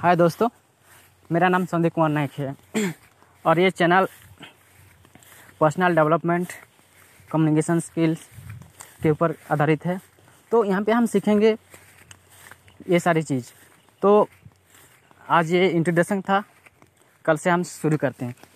हाय दोस्तों, मेरा नाम संदीप कुमार नायक है और ये channel personal development communication skills के ऊपर आधारित है। तो यहाँ पे हम सीखेंगे ये सारी चीज़। तो आज ये इंट्रोडक्शन था, कल से हम शुरू करते हैं।